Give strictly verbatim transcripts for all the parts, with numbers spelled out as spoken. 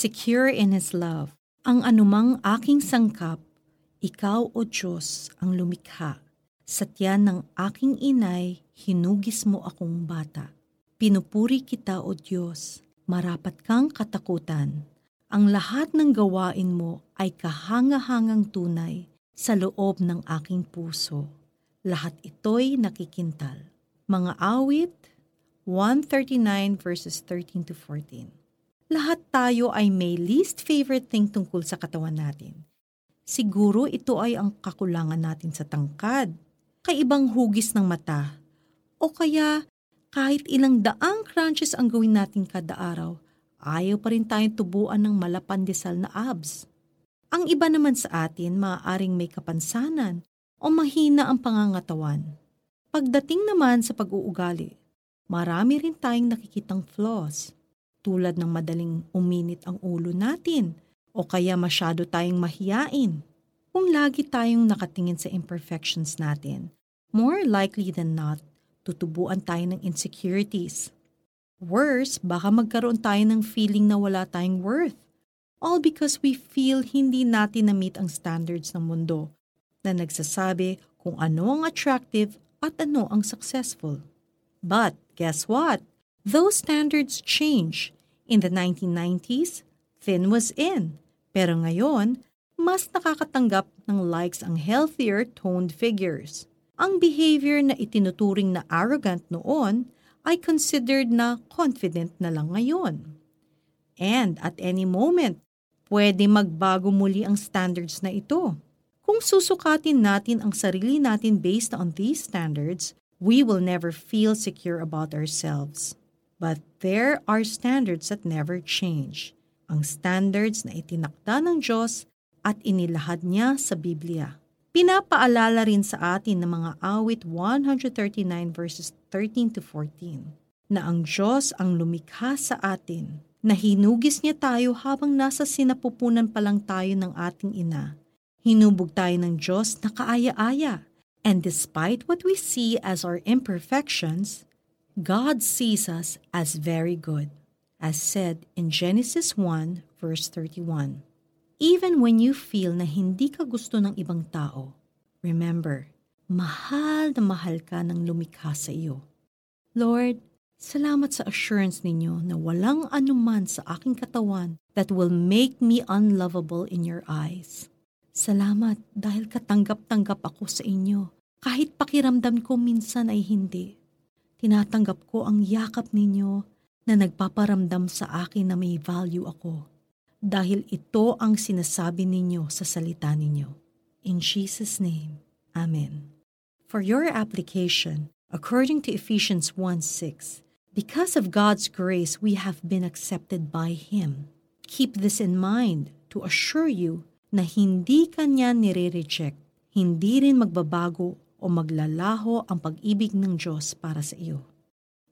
Secure in His love, ang anumang aking sangkap, Ikaw o Diyos ang lumikha. Sa tiyan ng aking inay, hinugis mo akong bata. Pinupuri kita o Diyos, marapat kang katakutan. Ang lahat ng gawain mo ay kahangahangang tunay sa loob ng aking puso. Lahat ito'y nakikintal. Mga awit, one thirty-nine verses thirteen to fourteen. Lahat tayo ay may least favorite thing tungkol sa katawan natin. Siguro ito ay ang kakulangan natin sa tangkad, kaibang hugis ng mata, o kaya kahit ilang daang crunches ang gawin natin kada araw, ayaw pa rin tayong tubuan ng malapandesal na abs. Ang iba naman sa atin maaaring may kapansanan o mahina ang pangangatawan. Pagdating naman sa pag-uugali, marami rin tayong nakikitang flaws. Tulad ng madaling uminit ang ulo natin o kaya masyado tayong mahiyain. Kung lagi tayong nakatingin sa imperfections natin, more likely than not, tutubuan tayo ng insecurities. Worse, baka magkaroon tayo ng feeling na wala tayong worth. All because we feel hindi natin na-meet ang standards ng mundo na nagsasabi kung ano ang attractive at ano ang successful. But guess what? Those standards change. In the nineteen nineties, thin was in. Pero ngayon, mas nakakatanggap ng likes ang healthier toned figures. Ang behavior na itinuturing na arrogant noon ay considered na confident na lang ngayon. And at any moment, pwede magbago muli ang standards na ito. Kung susukatin natin ang sarili natin based on these standards, we will never feel secure about ourselves. But there are standards that never change. Ang standards na itinakda ng Diyos at inilahad niya sa Biblia. Pinapaalala rin sa atin ng mga awit one thirty-nine verses thirteen to fourteen na ang Diyos ang lumikha sa atin, na hinugis niya tayo habang nasa sinapupunan pa lang tayo ng ating ina. Hinubog tayo ng Diyos na kaaya-aya. And despite what we see as our imperfections, God sees us as very good, as said in Genesis one, verse thirty-one. Even when you feel na hindi ka gusto ng ibang tao, remember, mahal na mahal ka ng lumikha sa iyo. Lord, salamat sa assurance ninyo na walang anuman sa aking katawan that will make me unlovable in your eyes. Salamat dahil katanggap-tanggap ako sa inyo, kahit pakiramdam ko minsan ay hindi. Tinatanggap ko ang yakap ninyo na nagpaparamdam sa akin na may value ako dahil ito ang sinasabi ninyo sa salita ninyo. In Jesus' name, Amen. For your application, according to Ephesians one six, because of God's grace we have been accepted by Him. Keep this in mind to assure you na hindi ka niya nire-reject, hindi rin magbabago o maglalaho ang pag-ibig ng Diyos para sa iyo.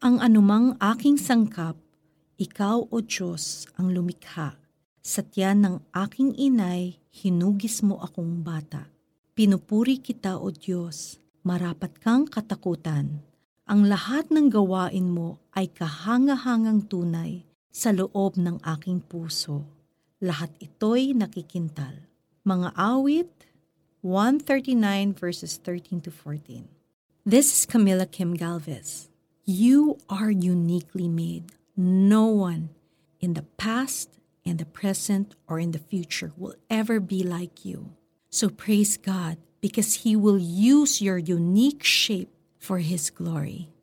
Ang anumang aking sangkap, Ikaw o Diyos ang lumikha. Sa tiyan ng aking inay, hinugis mo akong bata. Pinupuri kita o Diyos, marapat kang katakutan. Ang lahat ng gawain mo ay kahangahangang tunay sa loob ng aking puso. Lahat ito'y nakikintal. Mga awit, one thirty-nine verses thirteen to fourteen. This is Camila Kim Galvez. You are uniquely made. No one in the past, in the present, or in the future will ever be like you. So praise God because He will use your unique shape for His glory.